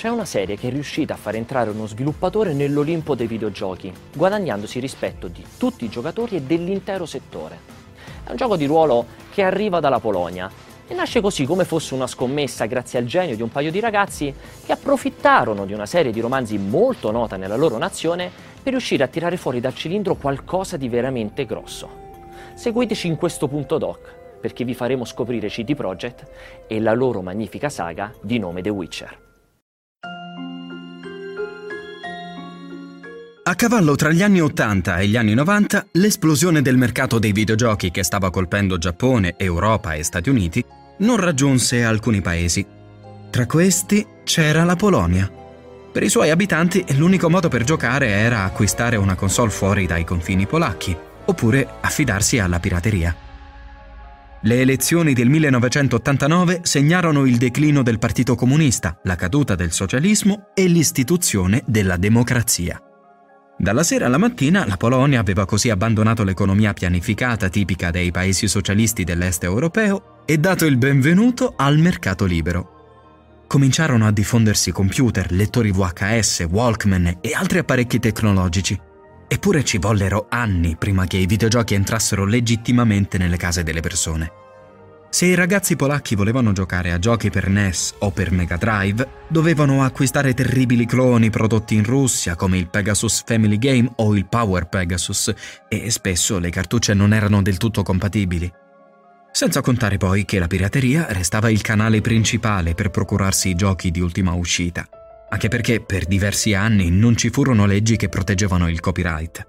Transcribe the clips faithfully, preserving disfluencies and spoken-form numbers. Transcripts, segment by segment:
C'è una serie che è riuscita a far entrare uno sviluppatore nell'Olimpo dei videogiochi, guadagnandosi il rispetto di tutti i giocatori e dell'intero settore. È un gioco di ruolo che arriva dalla Polonia e nasce così come fosse una scommessa grazie al genio di un paio di ragazzi che approfittarono di una serie di romanzi molto nota nella loro nazione per riuscire a tirare fuori dal cilindro qualcosa di veramente grosso. Seguiteci in questo punto doc, perché vi faremo scoprire C D Projekt e la loro magnifica saga di nome The Witcher. A cavallo tra gli anni ottanta e gli anni novanta, l'esplosione del mercato dei videogiochi che stava colpendo Giappone, Europa e Stati Uniti non raggiunse alcuni paesi. Tra questi c'era la Polonia. Per i suoi abitanti l'unico modo per giocare era acquistare una console fuori dai confini polacchi, oppure affidarsi alla pirateria. Le elezioni del millenovecentottantanove segnarono il declino del Partito Comunista, la caduta del socialismo e l'istituzione della democrazia. Dalla sera alla mattina la Polonia aveva così abbandonato l'economia pianificata tipica dei paesi socialisti dell'est europeo e dato il benvenuto al mercato libero. Cominciarono a diffondersi computer, lettori V H S, Walkman e altri apparecchi tecnologici. Eppure ci vollero anni prima che i videogiochi entrassero legittimamente nelle case delle persone. Se i ragazzi polacchi volevano giocare a giochi per N E S o per Mega Drive, dovevano acquistare terribili cloni prodotti in Russia come il Pegasus Family Game o il Power Pegasus, e spesso le cartucce non erano del tutto compatibili. Senza contare poi che la pirateria restava il canale principale per procurarsi i giochi di ultima uscita, anche perché per diversi anni non ci furono leggi che proteggevano il copyright.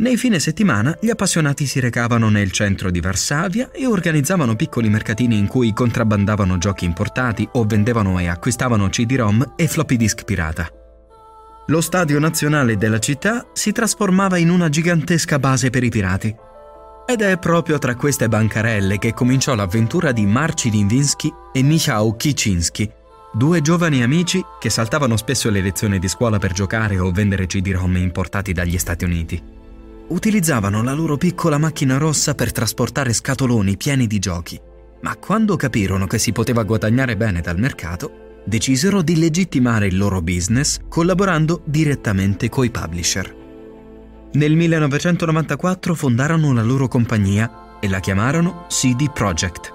Nei fine settimana gli appassionati si recavano nel centro di Varsavia e organizzavano piccoli mercatini in cui contrabbandavano giochi importati o vendevano e acquistavano C D-ROM e floppy disk pirata. Lo stadio nazionale della città si trasformava in una gigantesca base per i pirati. Ed è proprio tra queste bancarelle che cominciò l'avventura di Marcin Invinsky e Michał Kicinski, due giovani amici che saltavano spesso le lezioni di scuola per giocare o vendere C D-ROM importati dagli Stati Uniti. Utilizzavano la loro piccola macchina rossa per trasportare scatoloni pieni di giochi, ma quando capirono che si poteva guadagnare bene dal mercato, decisero di legittimare il loro business collaborando direttamente coi publisher. Nel millenovecentonovantaquattro fondarono la loro compagnia e la chiamarono C D Projekt.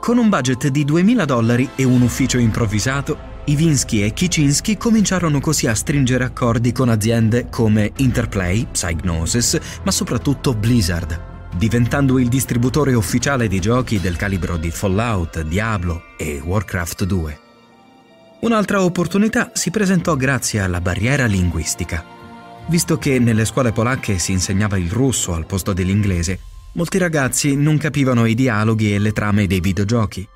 Con un budget di duemila dollari e un ufficio improvvisato, Invinsky e Kicinski cominciarono così a stringere accordi con aziende come Interplay, Psygnosis, ma soprattutto Blizzard, diventando il distributore ufficiale di giochi del calibro di Fallout, Diablo e Warcraft due. Un'altra opportunità si presentò grazie alla barriera linguistica. Visto che nelle scuole polacche si insegnava il russo al posto dell'inglese, molti ragazzi non capivano i dialoghi e le trame dei videogiochi.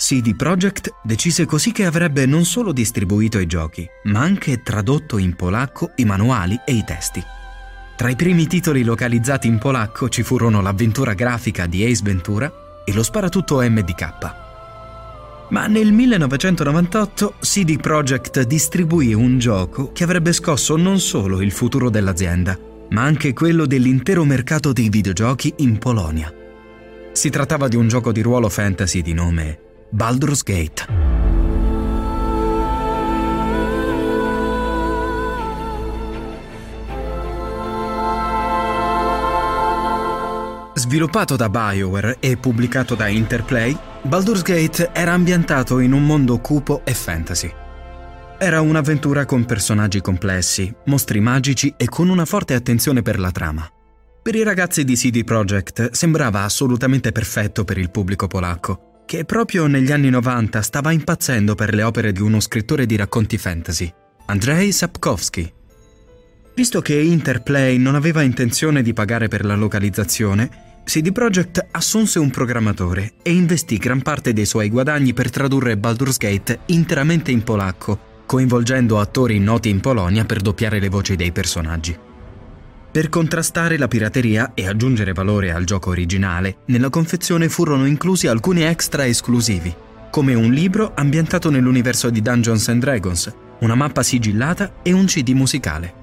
C D Projekt decise così che avrebbe non solo distribuito i giochi, ma anche tradotto in polacco i manuali e i testi. Tra i primi titoli localizzati in polacco ci furono l'avventura grafica di Ace Ventura e lo sparatutto M D K. Ma nel millenovecentonovantotto C D Projekt distribuì un gioco che avrebbe scosso non solo il futuro dell'azienda, ma anche quello dell'intero mercato dei videogiochi in Polonia. Si trattava di un gioco di ruolo fantasy di nome Baldur's Gate. Sviluppato da BioWare e pubblicato da Interplay, Baldur's Gate era ambientato in un mondo cupo e fantasy. Era un'avventura con personaggi complessi, mostri magici e con una forte attenzione per la trama. Per i ragazzi di C D Projekt sembrava assolutamente perfetto per il pubblico polacco, che proprio negli anni novanta stava impazzendo per le opere di uno scrittore di racconti fantasy, Andrzej Sapkowski. Visto che Interplay non aveva intenzione di pagare per la localizzazione, C D Projekt assunse un programmatore e investì gran parte dei suoi guadagni per tradurre Baldur's Gate interamente in polacco, coinvolgendo attori noti in Polonia per doppiare le voci dei personaggi. Per contrastare la pirateria e aggiungere valore al gioco originale, nella confezione furono inclusi alcuni extra esclusivi, come un libro ambientato nell'universo di Dungeons and Dragons, una mappa sigillata e un C D musicale.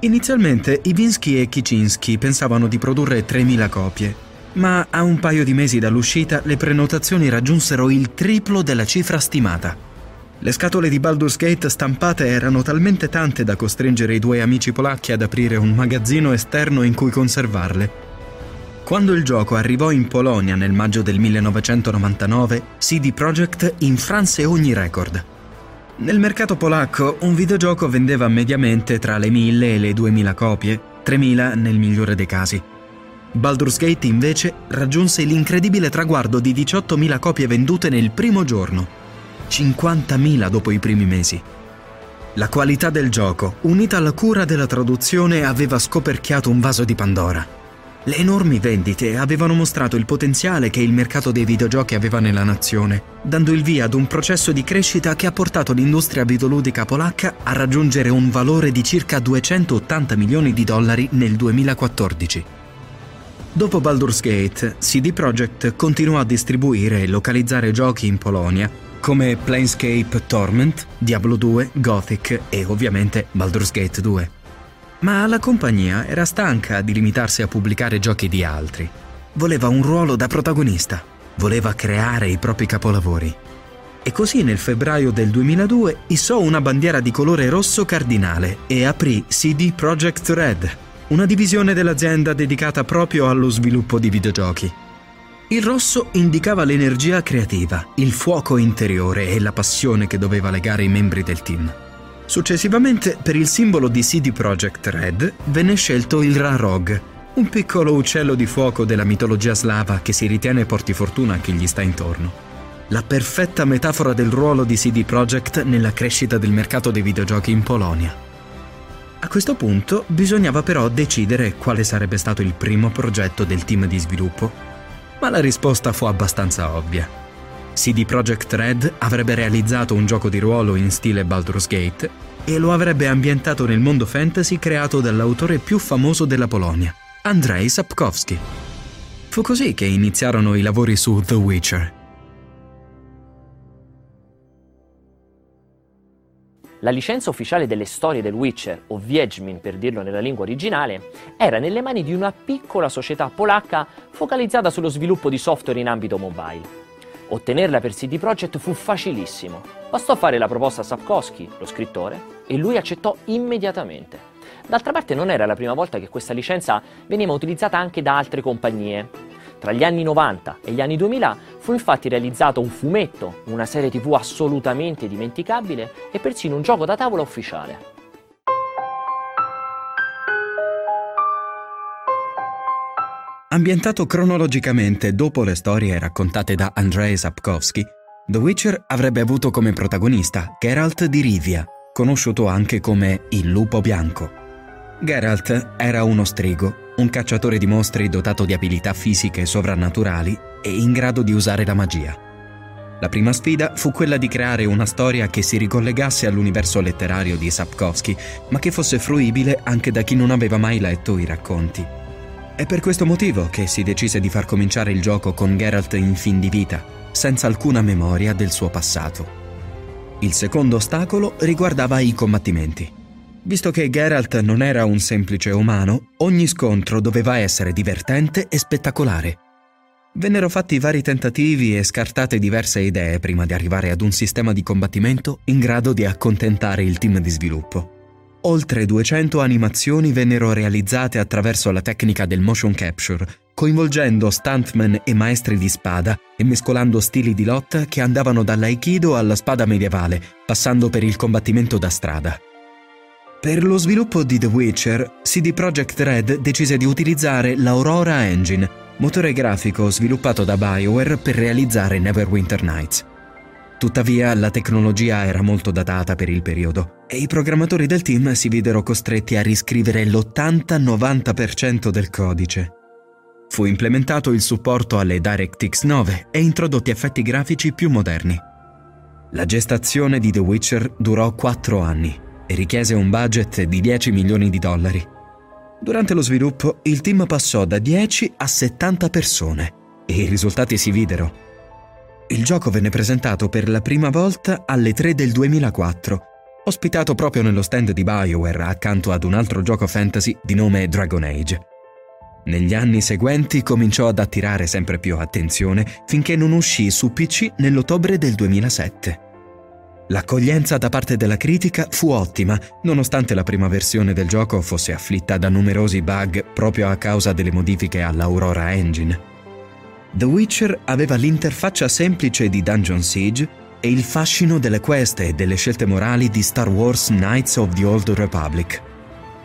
Inizialmente Invinsky e Kicinski pensavano di produrre tremila copie, ma a un paio di mesi dall'uscita le prenotazioni raggiunsero il triplo della cifra stimata. Le scatole di Baldur's Gate stampate erano talmente tante da costringere i due amici polacchi ad aprire un magazzino esterno in cui conservarle. Quando il gioco arrivò in Polonia nel maggio del millenovecentonovantanove, C D Projekt infranse ogni record. Nel mercato polacco, un videogioco vendeva mediamente tra le mille e le duemila copie, tremila nel migliore dei casi. Baldur's Gate, invece, raggiunse l'incredibile traguardo di diciottomila copie vendute nel primo giorno, cinquantamila dopo i primi mesi. La qualità del gioco, unita alla cura della traduzione, aveva scoperchiato un vaso di Pandora. Le enormi vendite avevano mostrato il potenziale che il mercato dei videogiochi aveva nella nazione, dando il via ad un processo di crescita che ha portato l'industria videoludica polacca a raggiungere un valore di circa duecentottanta milioni di dollari nel duemilaquattordici. Dopo Baldur's Gate, C D Projekt continuò a distribuire e localizzare giochi in Polonia, come Planescape Torment, Diablo due, Gothic e ovviamente Baldur's Gate due. Ma la compagnia era stanca di limitarsi a pubblicare giochi di altri. Voleva un ruolo da protagonista, voleva creare i propri capolavori. E così nel febbraio del duemiladue issò una bandiera di colore rosso cardinale e aprì C D Projekt Red, una divisione dell'azienda dedicata proprio allo sviluppo di videogiochi. Il rosso indicava l'energia creativa, il fuoco interiore e la passione che doveva legare i membri del team. Successivamente, per il simbolo di C D Projekt Red, venne scelto il Rarog, un piccolo uccello di fuoco della mitologia slava che si ritiene porti fortuna a chi gli sta intorno. La perfetta metafora del ruolo di C D Projekt nella crescita del mercato dei videogiochi in Polonia. A questo punto bisognava però decidere quale sarebbe stato il primo progetto del team di sviluppo, ma la risposta fu abbastanza ovvia. C D Projekt Red avrebbe realizzato un gioco di ruolo in stile Baldur's Gate e lo avrebbe ambientato nel mondo fantasy creato dall'autore più famoso della Polonia, Andrzej Sapkowski. Fu così che iniziarono i lavori su The Witcher. La licenza ufficiale delle storie del Witcher, o Wiedźmin per dirlo nella lingua originale, era nelle mani di una piccola società polacca focalizzata sullo sviluppo di software in ambito mobile. Ottenerla per C D Projekt fu facilissimo. Bastò fare la proposta a Sapkowski, lo scrittore, e lui accettò immediatamente. D'altra parte non era la prima volta che questa licenza veniva utilizzata anche da altre compagnie. Tra gli anni novanta e gli anni duemila fu infatti realizzato un fumetto, una serie tivù assolutamente dimenticabile e persino un gioco da tavola ufficiale. Ambientato cronologicamente dopo le storie raccontate da Andrzej Sapkowski, The Witcher avrebbe avuto come protagonista Geralt di Rivia, conosciuto anche come il Lupo Bianco. Geralt era uno strigo, un cacciatore di mostri dotato di abilità fisiche sovrannaturali e in grado di usare la magia. La prima sfida fu quella di creare una storia che si ricollegasse all'universo letterario di Sapkowski, ma che fosse fruibile anche da chi non aveva mai letto i racconti. È per questo motivo che si decise di far cominciare il gioco con Geralt in fin di vita, senza alcuna memoria del suo passato. Il secondo ostacolo riguardava i combattimenti. Visto che Geralt non era un semplice umano, ogni scontro doveva essere divertente e spettacolare. Vennero fatti vari tentativi e scartate diverse idee prima di arrivare ad un sistema di combattimento in grado di accontentare il team di sviluppo. Oltre duecento animazioni vennero realizzate attraverso la tecnica del motion capture, coinvolgendo stuntman e maestri di spada e mescolando stili di lotta che andavano dall'aikido alla spada medievale, passando per il combattimento da strada. Per lo sviluppo di The Witcher, C D Projekt Red decise di utilizzare l'Aurora Engine, motore grafico sviluppato da BioWare per realizzare Neverwinter Nights. Tuttavia, la tecnologia era molto datata per il periodo e i programmatori del team si videro costretti a riscrivere l'ottanta novanta per cento del codice. Fu implementato il supporto alle DirectX nove e introdotti effetti grafici più moderni. La gestazione di The Witcher durò quattro anni e richiese un budget di dieci milioni di dollari. Durante lo sviluppo, il team passò da dieci a settanta persone e i risultati si videro. Il gioco venne presentato per la prima volta alle tre del duemilaquattro, ospitato proprio nello stand di BioWare accanto ad un altro gioco fantasy di nome Dragon Age. Negli anni seguenti cominciò ad attirare sempre più attenzione finché non uscì su P C nell'ottobre del duemilasette. L'accoglienza da parte della critica fu ottima, nonostante la prima versione del gioco fosse afflitta da numerosi bug proprio a causa delle modifiche all'Aurora Engine. The Witcher aveva l'interfaccia semplice di Dungeon Siege e il fascino delle queste e delle scelte morali di Star Wars Knights of the Old Republic.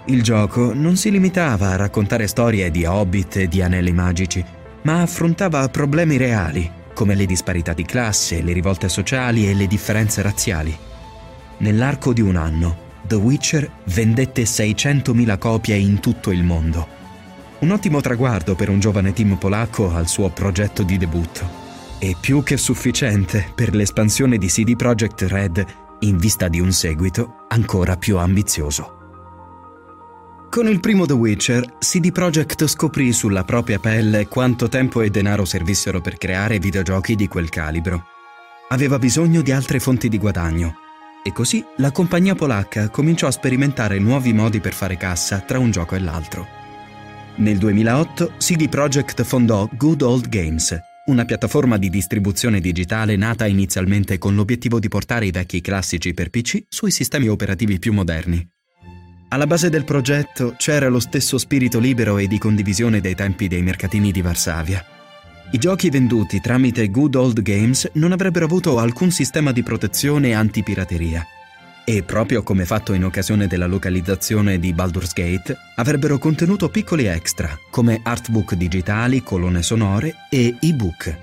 Il gioco non si limitava a raccontare storie di hobbit e di anelli magici, ma affrontava problemi reali, come le disparità di classe, le rivolte sociali e le differenze razziali. Nell'arco di un anno, The Witcher vendette seicentomila copie in tutto il mondo. Un ottimo traguardo per un giovane team polacco al suo progetto di debutto. E più che sufficiente per l'espansione di C D Projekt Red in vista di un seguito ancora più ambizioso. Con il primo The Witcher, C D Projekt scoprì sulla propria pelle quanto tempo e denaro servissero per creare videogiochi di quel calibro. Aveva bisogno di altre fonti di guadagno, e così la compagnia polacca cominciò a sperimentare nuovi modi per fare cassa tra un gioco e l'altro. Nel duemilaotto C D Projekt fondò Good Old Games, una piattaforma di distribuzione digitale nata inizialmente con l'obiettivo di portare i vecchi classici per P C sui sistemi operativi più moderni. Alla base del progetto c'era lo stesso spirito libero e di condivisione dei tempi dei mercatini di Varsavia. I giochi venduti tramite Good Old Games non avrebbero avuto alcun sistema di protezione antipirateria e, proprio come fatto in occasione della localizzazione di Baldur's Gate, avrebbero contenuto piccoli extra come artbook digitali, colonne sonore e ebook.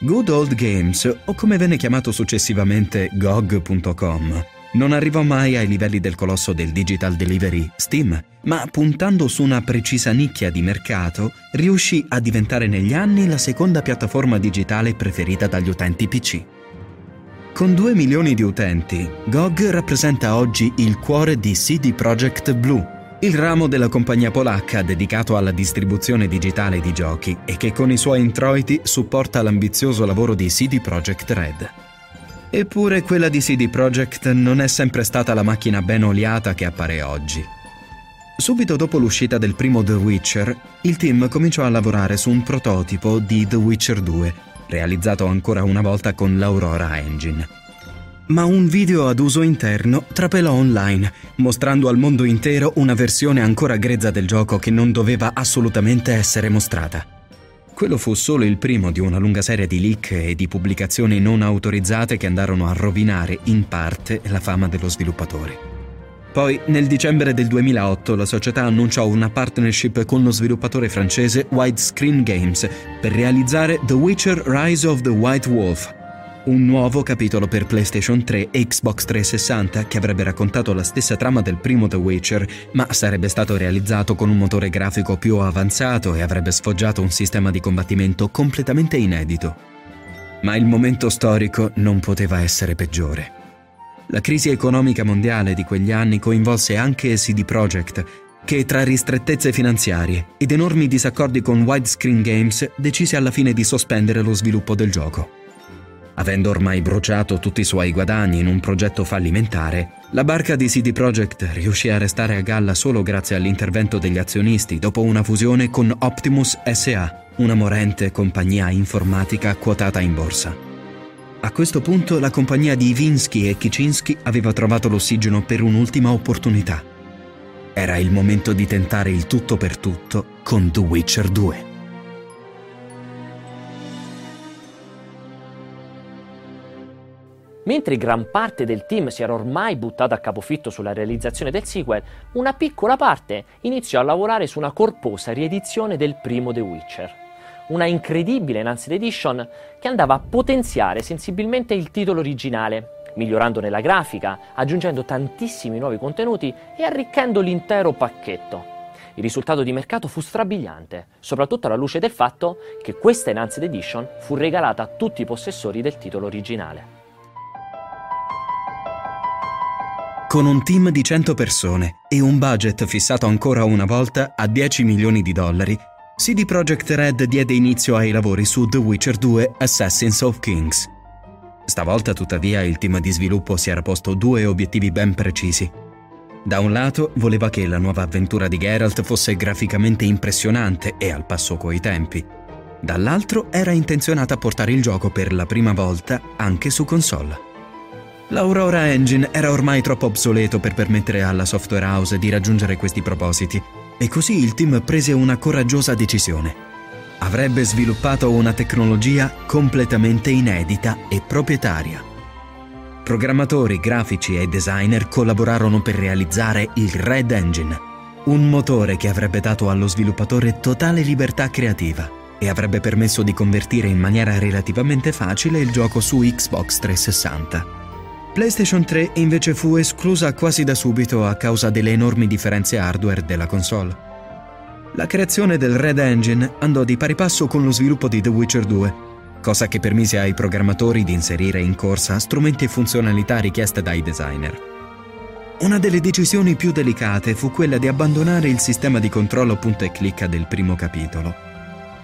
Good Old Games, o come venne chiamato successivamente G O G punto com, non arrivò mai ai livelli del colosso del digital delivery Steam, ma puntando su una precisa nicchia di mercato, riuscì a diventare negli anni la seconda piattaforma digitale preferita dagli utenti P C. Con due milioni di utenti, G O G rappresenta oggi il cuore di C D Projekt Blue, il ramo della compagnia polacca dedicato alla distribuzione digitale di giochi e che con i suoi introiti supporta l'ambizioso lavoro di C D Projekt Red. Eppure quella di C D Projekt non è sempre stata la macchina ben oliata che appare oggi. Subito dopo l'uscita del primo The Witcher, il team cominciò a lavorare su un prototipo di The Witcher due, realizzato ancora una volta con l'Aurora Engine. Ma un video ad uso interno trapelò online, mostrando al mondo intero una versione ancora grezza del gioco che non doveva assolutamente essere mostrata. Quello fu solo il primo di una lunga serie di leak e di pubblicazioni non autorizzate che andarono a rovinare in parte la fama dello sviluppatore. Poi, nel dicembre del duemilaotto, la società annunciò una partnership con lo sviluppatore francese Widescreen Games per realizzare The Witcher: Rise of the White Wolf, un nuovo capitolo per PlayStation tre e Xbox trecentosessanta che avrebbe raccontato la stessa trama del primo The Witcher, ma sarebbe stato realizzato con un motore grafico più avanzato e avrebbe sfoggiato un sistema di combattimento completamente inedito. Ma il momento storico non poteva essere peggiore. La crisi economica mondiale di quegli anni coinvolse anche C D Projekt, che tra ristrettezze finanziarie ed enormi disaccordi con Widescreen Games decise alla fine di sospendere lo sviluppo del gioco. Avendo ormai bruciato tutti i suoi guadagni in un progetto fallimentare, la barca di C D Projekt riuscì a restare a galla solo grazie all'intervento degli azionisti dopo una fusione con Optimus S A, una morente compagnia informatica quotata in borsa. A questo punto la compagnia di Invinsky e Kicinski aveva trovato l'ossigeno per un'ultima opportunità. Era il momento di tentare il tutto per tutto con The Witcher due. Mentre gran parte del team si era ormai buttata a capofitto sulla realizzazione del sequel, una piccola parte iniziò a lavorare su una corposa riedizione del primo The Witcher. Una incredibile Enhanced Edition che andava a potenziare sensibilmente il titolo originale, migliorandone la grafica, aggiungendo tantissimi nuovi contenuti e arricchendo l'intero pacchetto. Il risultato di mercato fu strabiliante, soprattutto alla luce del fatto che questa Enhanced Edition fu regalata a tutti i possessori del titolo originale. Con un team di cento persone e un budget fissato ancora una volta a dieci milioni di dollari, C D Projekt Red diede inizio ai lavori su The Witcher due: Assassins of Kings. Stavolta, tuttavia, il team di sviluppo si era posto due obiettivi ben precisi. Da un lato, voleva che la nuova avventura di Geralt fosse graficamente impressionante e al passo coi tempi. Dall'altro, era intenzionata a portare il gioco per la prima volta anche su console. L'Aurora Engine era ormai troppo obsoleto per permettere alla software house di raggiungere questi propositi, e così il team prese una coraggiosa decisione. Avrebbe sviluppato una tecnologia completamente inedita e proprietaria. Programmatori, grafici e designer collaborarono per realizzare il Red Engine, un motore che avrebbe dato allo sviluppatore totale libertà creativa e avrebbe permesso di convertire in maniera relativamente facile il gioco su Xbox trecentosessanta. PlayStation tre invece fu esclusa quasi da subito a causa delle enormi differenze hardware della console. La creazione del Red Engine andò di pari passo con lo sviluppo di The Witcher due, cosa che permise ai programmatori di inserire in corsa strumenti e funzionalità richieste dai designer. Una delle decisioni più delicate fu quella di abbandonare il sistema di controllo punta e clicca del primo capitolo.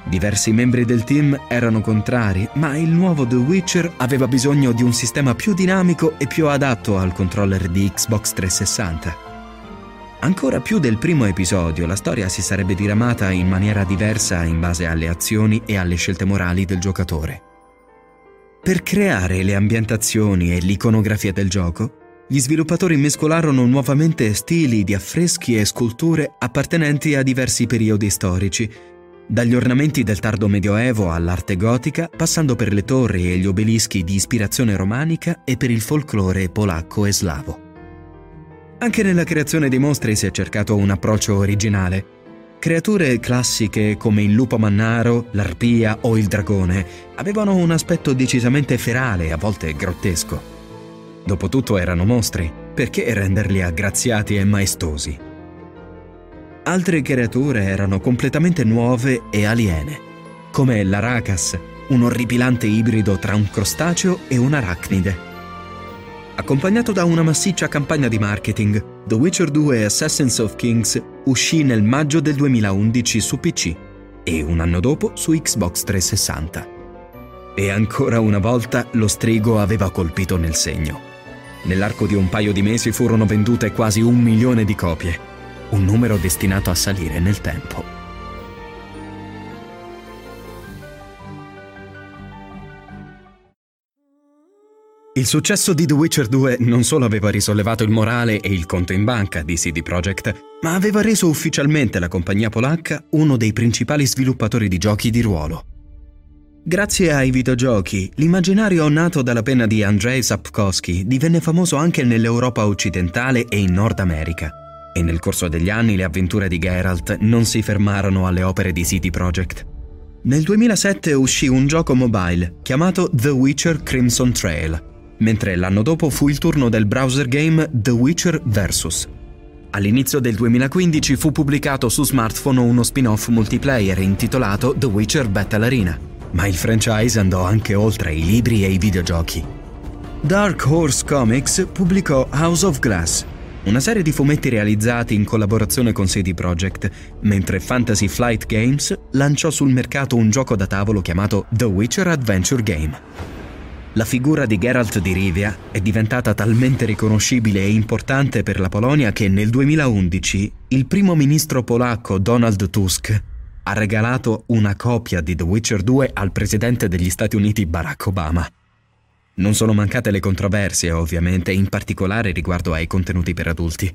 Diversi membri del team erano contrari, ma il nuovo The Witcher aveva bisogno di un sistema più dinamico e più adatto al controller di Xbox trecentosessanta. Ancora più del primo episodio, la storia si sarebbe diramata in maniera diversa in base alle azioni e alle scelte morali del giocatore. Per creare le ambientazioni e l'iconografia del gioco, gli sviluppatori mescolarono nuovamente stili di affreschi e sculture appartenenti a diversi periodi storici, dagli ornamenti del tardo medioevo all'arte gotica, passando per le torri e gli obelischi di ispirazione romanica e per il folklore polacco e slavo. Anche nella creazione dei mostri si è cercato un approccio originale. Creature classiche come il lupo mannaro, l'arpia o il dragone avevano un aspetto decisamente ferale, a volte grottesco. Dopotutto erano mostri, perché renderli aggraziati e maestosi? Altre creature erano completamente nuove e aliene, come l'Arakas, un orripilante ibrido tra un crostaceo e un arachnide. Accompagnato da una massiccia campagna di marketing, The Witcher due Assassins of Kings uscì nel maggio del duemilaundici su P C e un anno dopo su Xbox trecentosessanta. E ancora una volta lo strigo aveva colpito nel segno. Nell'arco di un paio di mesi furono vendute quasi un milione di copie, un numero destinato a salire nel tempo. Il successo di The Witcher due non solo aveva risollevato il morale e il conto in banca di C D Projekt, ma aveva reso ufficialmente la compagnia polacca uno dei principali sviluppatori di giochi di ruolo. Grazie ai videogiochi, l'immaginario nato dalla penna di Andrzej Sapkowski divenne famoso anche nell'Europa occidentale e in Nord America, e nel corso degli anni le avventure di Geralt non si fermarono alle opere di C D Projekt. Nel duemilasette uscì un gioco mobile chiamato The Witcher Crimson Trail, mentre l'anno dopo fu il turno del browser game The Witcher versus. All'inizio del duemilaquindici fu pubblicato su smartphone uno spin-off multiplayer intitolato The Witcher Battle Arena, ma il franchise andò anche oltre i libri e i videogiochi. Dark Horse Comics pubblicò House of Glass, una serie di fumetti realizzati in collaborazione con C D Projekt, mentre Fantasy Flight Games lanciò sul mercato un gioco da tavolo chiamato The Witcher Adventure Game. La figura di Geralt di Rivia è diventata talmente riconoscibile e importante per la Polonia che nel duemilaundici il primo ministro polacco Donald Tusk ha regalato una copia di The Witcher due al presidente degli Stati Uniti Barack Obama. Non sono mancate le controversie, ovviamente, in particolare riguardo ai contenuti per adulti.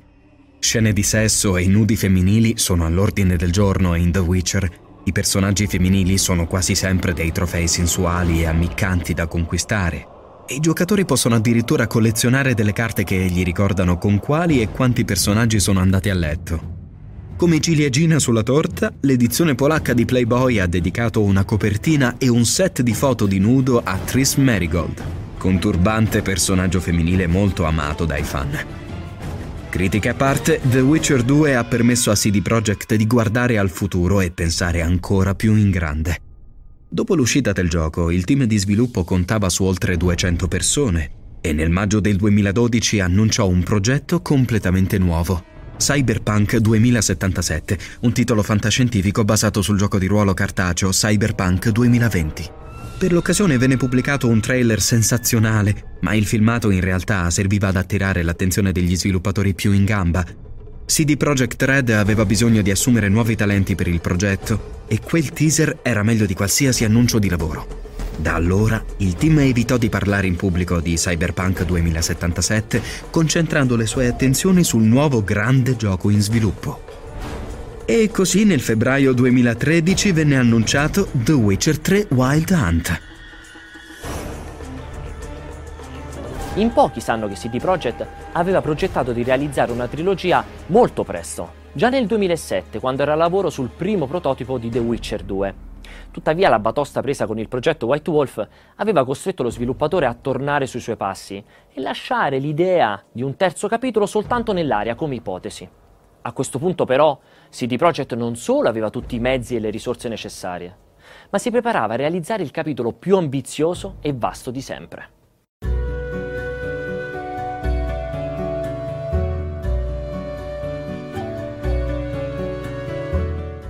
Scene di sesso e nudi femminili sono all'ordine del giorno in The Witcher. I personaggi femminili sono quasi sempre dei trofei sensuali e ammiccanti da conquistare, e i giocatori possono addirittura collezionare delle carte che gli ricordano con quali e quanti personaggi sono andati a letto. Come ciliegina sulla torta, l'edizione polacca di Playboy ha dedicato una copertina e un set di foto di nudo a Tris Merigold, conturbante personaggio femminile molto amato dai fan. Critiche a parte, The Witcher due ha permesso a C D Projekt di guardare al futuro e pensare ancora più in grande. Dopo l'uscita del gioco, il team di sviluppo contava su oltre duecento persone e nel maggio del duemiladodici annunciò un progetto completamente nuovo, Cyberpunk duemilasettantasette, un titolo fantascientifico basato sul gioco di ruolo cartaceo Cyberpunk duemilaventi. Per l'occasione venne pubblicato un trailer sensazionale, ma il filmato in realtà serviva ad attirare l'attenzione degli sviluppatori più in gamba. C D Projekt Red aveva bisogno di assumere nuovi talenti per il progetto e quel teaser era meglio di qualsiasi annuncio di lavoro. Da allora il team evitò di parlare in pubblico di Cyberpunk duemilasettantasette, concentrando le sue attenzioni sul nuovo grande gioco in sviluppo. E così nel febbraio duemilatredici venne annunciato The Witcher tre Wild Hunt. In pochi sanno che C D Projekt aveva progettato di realizzare una trilogia molto presto, già nel duemilasette, quando era a lavoro sul primo prototipo di The Witcher due. Tuttavia la batosta presa con il progetto White Wolf aveva costretto lo sviluppatore a tornare sui suoi passi e lasciare l'idea di un terzo capitolo soltanto nell'aria come ipotesi. A questo punto però C D Projekt non solo aveva tutti i mezzi e le risorse necessarie, ma si preparava a realizzare il capitolo più ambizioso e vasto di sempre.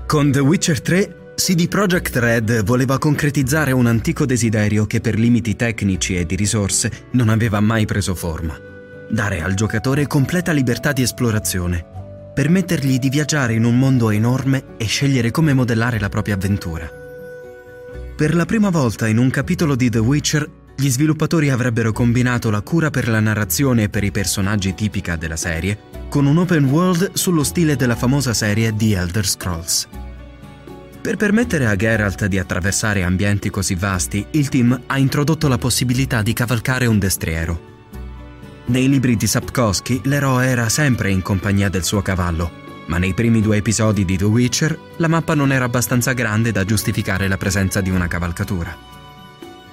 Con The Witcher tre, C D Projekt Red voleva concretizzare un antico desiderio che per limiti tecnici e di risorse non aveva mai preso forma. Dare al giocatore completa libertà di esplorazione, permettergli di viaggiare in un mondo enorme e scegliere come modellare la propria avventura. Per la prima volta in un capitolo di The Witcher, gli sviluppatori avrebbero combinato la cura per la narrazione e per i personaggi tipica della serie con un open world sullo stile della famosa serie The Elder Scrolls. Per permettere a Geralt di attraversare ambienti così vasti, il team ha introdotto la possibilità di cavalcare un destriero. Nei libri di Sapkowski l'eroe era sempre in compagnia del suo cavallo, ma nei primi due episodi di The Witcher la mappa non era abbastanza grande da giustificare la presenza di una cavalcatura.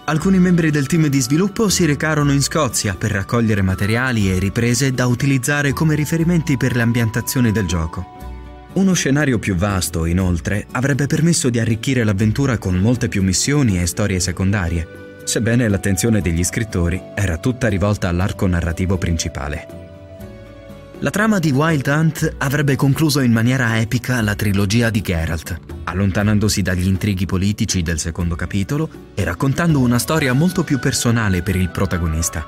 Alcuni membri del team di sviluppo si recarono in Scozia per raccogliere materiali e riprese da utilizzare come riferimenti per le ambientazioni del gioco. Uno scenario più vasto, inoltre, avrebbe permesso di arricchire l'avventura con molte più missioni e storie secondarie, sebbene l'attenzione degli scrittori era tutta rivolta all'arco narrativo principale. La trama di Wild Hunt avrebbe concluso in maniera epica la trilogia di Geralt, allontanandosi dagli intrighi politici del secondo capitolo e raccontando una storia molto più personale per il protagonista.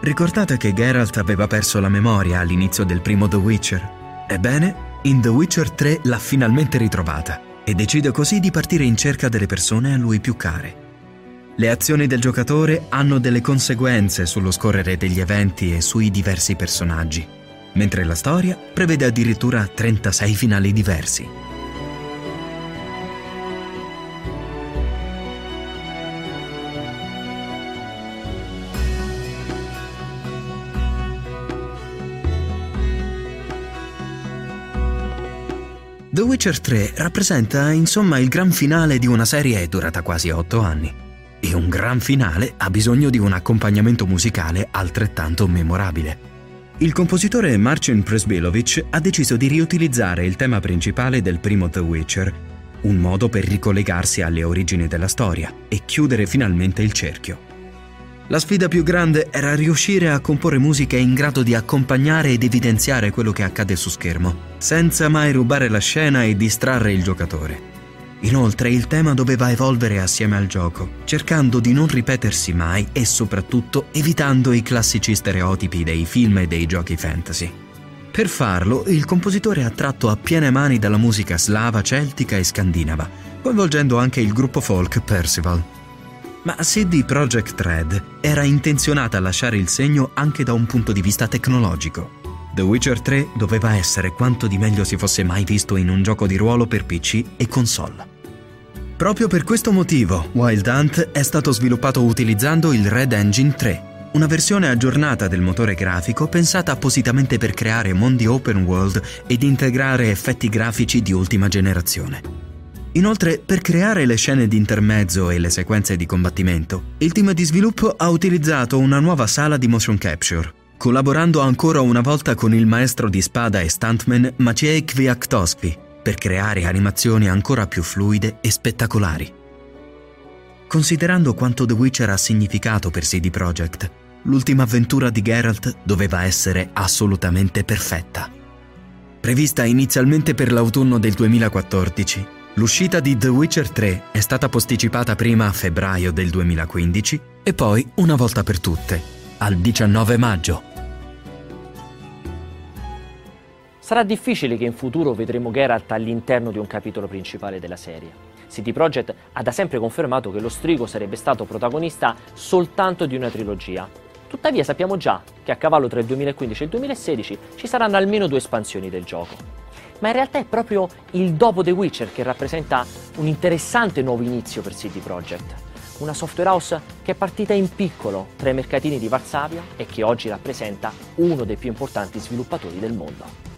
Ricordate che Geralt aveva perso la memoria all'inizio del primo The Witcher? Ebbene, in The Witcher tre l'ha finalmente ritrovata e decide così di partire in cerca delle persone a lui più care. Le azioni del giocatore hanno delle conseguenze sullo scorrere degli eventi e sui diversi personaggi, mentre la storia prevede addirittura trentasei finali diversi. The Witcher tre rappresenta insomma il gran finale di una serie durata quasi otto anni, e un gran finale ha bisogno di un accompagnamento musicale altrettanto memorabile. Il compositore Marcin Invinsky ha deciso di riutilizzare il tema principale del primo The Witcher, un modo per ricollegarsi alle origini della storia e chiudere finalmente il cerchio. La sfida più grande era riuscire a comporre musiche in grado di accompagnare ed evidenziare quello che accade su schermo, senza mai rubare la scena e distrarre il giocatore. Inoltre il tema doveva evolvere assieme al gioco, cercando di non ripetersi mai e soprattutto evitando i classici stereotipi dei film e dei giochi fantasy. Per farlo, il compositore ha tratto a piene mani dalla musica slava, celtica e scandinava, coinvolgendo anche il gruppo folk Percival. Ma C D Projekt Red era intenzionata a lasciare il segno anche da un punto di vista tecnologico. The Witcher tre doveva essere quanto di meglio si fosse mai visto in un gioco di ruolo per P C e console. Proprio per questo motivo, Wild Hunt è stato sviluppato utilizzando il Red Engine tre, una versione aggiornata del motore grafico pensata appositamente per creare mondi open world ed integrare effetti grafici di ultima generazione. Inoltre, per creare le scene di intermezzo e le sequenze di combattimento, il team di sviluppo ha utilizzato una nuova sala di motion capture, collaborando ancora una volta con il maestro di spada e stuntman Maciej Kwiatkowski per creare animazioni ancora più fluide e spettacolari. Considerando quanto The Witcher ha significato per C D Projekt, l'ultima avventura di Geralt doveva essere assolutamente perfetta. Prevista inizialmente per l'autunno del duemilaquattordici, l'uscita di The Witcher tre è stata posticipata prima a febbraio del duemilaquindici e poi, una volta per tutte, al diciannove maggio. Sarà difficile che in futuro vedremo Geralt all'interno di un capitolo principale della serie. C D Projekt ha da sempre confermato che lo strigo sarebbe stato protagonista soltanto di una trilogia. Tuttavia sappiamo già che a cavallo tra il duemilaquindici e il duemilasedici ci saranno almeno due espansioni del gioco. Ma in realtà è proprio il dopo The Witcher che rappresenta un interessante nuovo inizio per C D Projekt. Una software house che è partita in piccolo tra i mercatini di Varsavia e che oggi rappresenta uno dei più importanti sviluppatori del mondo.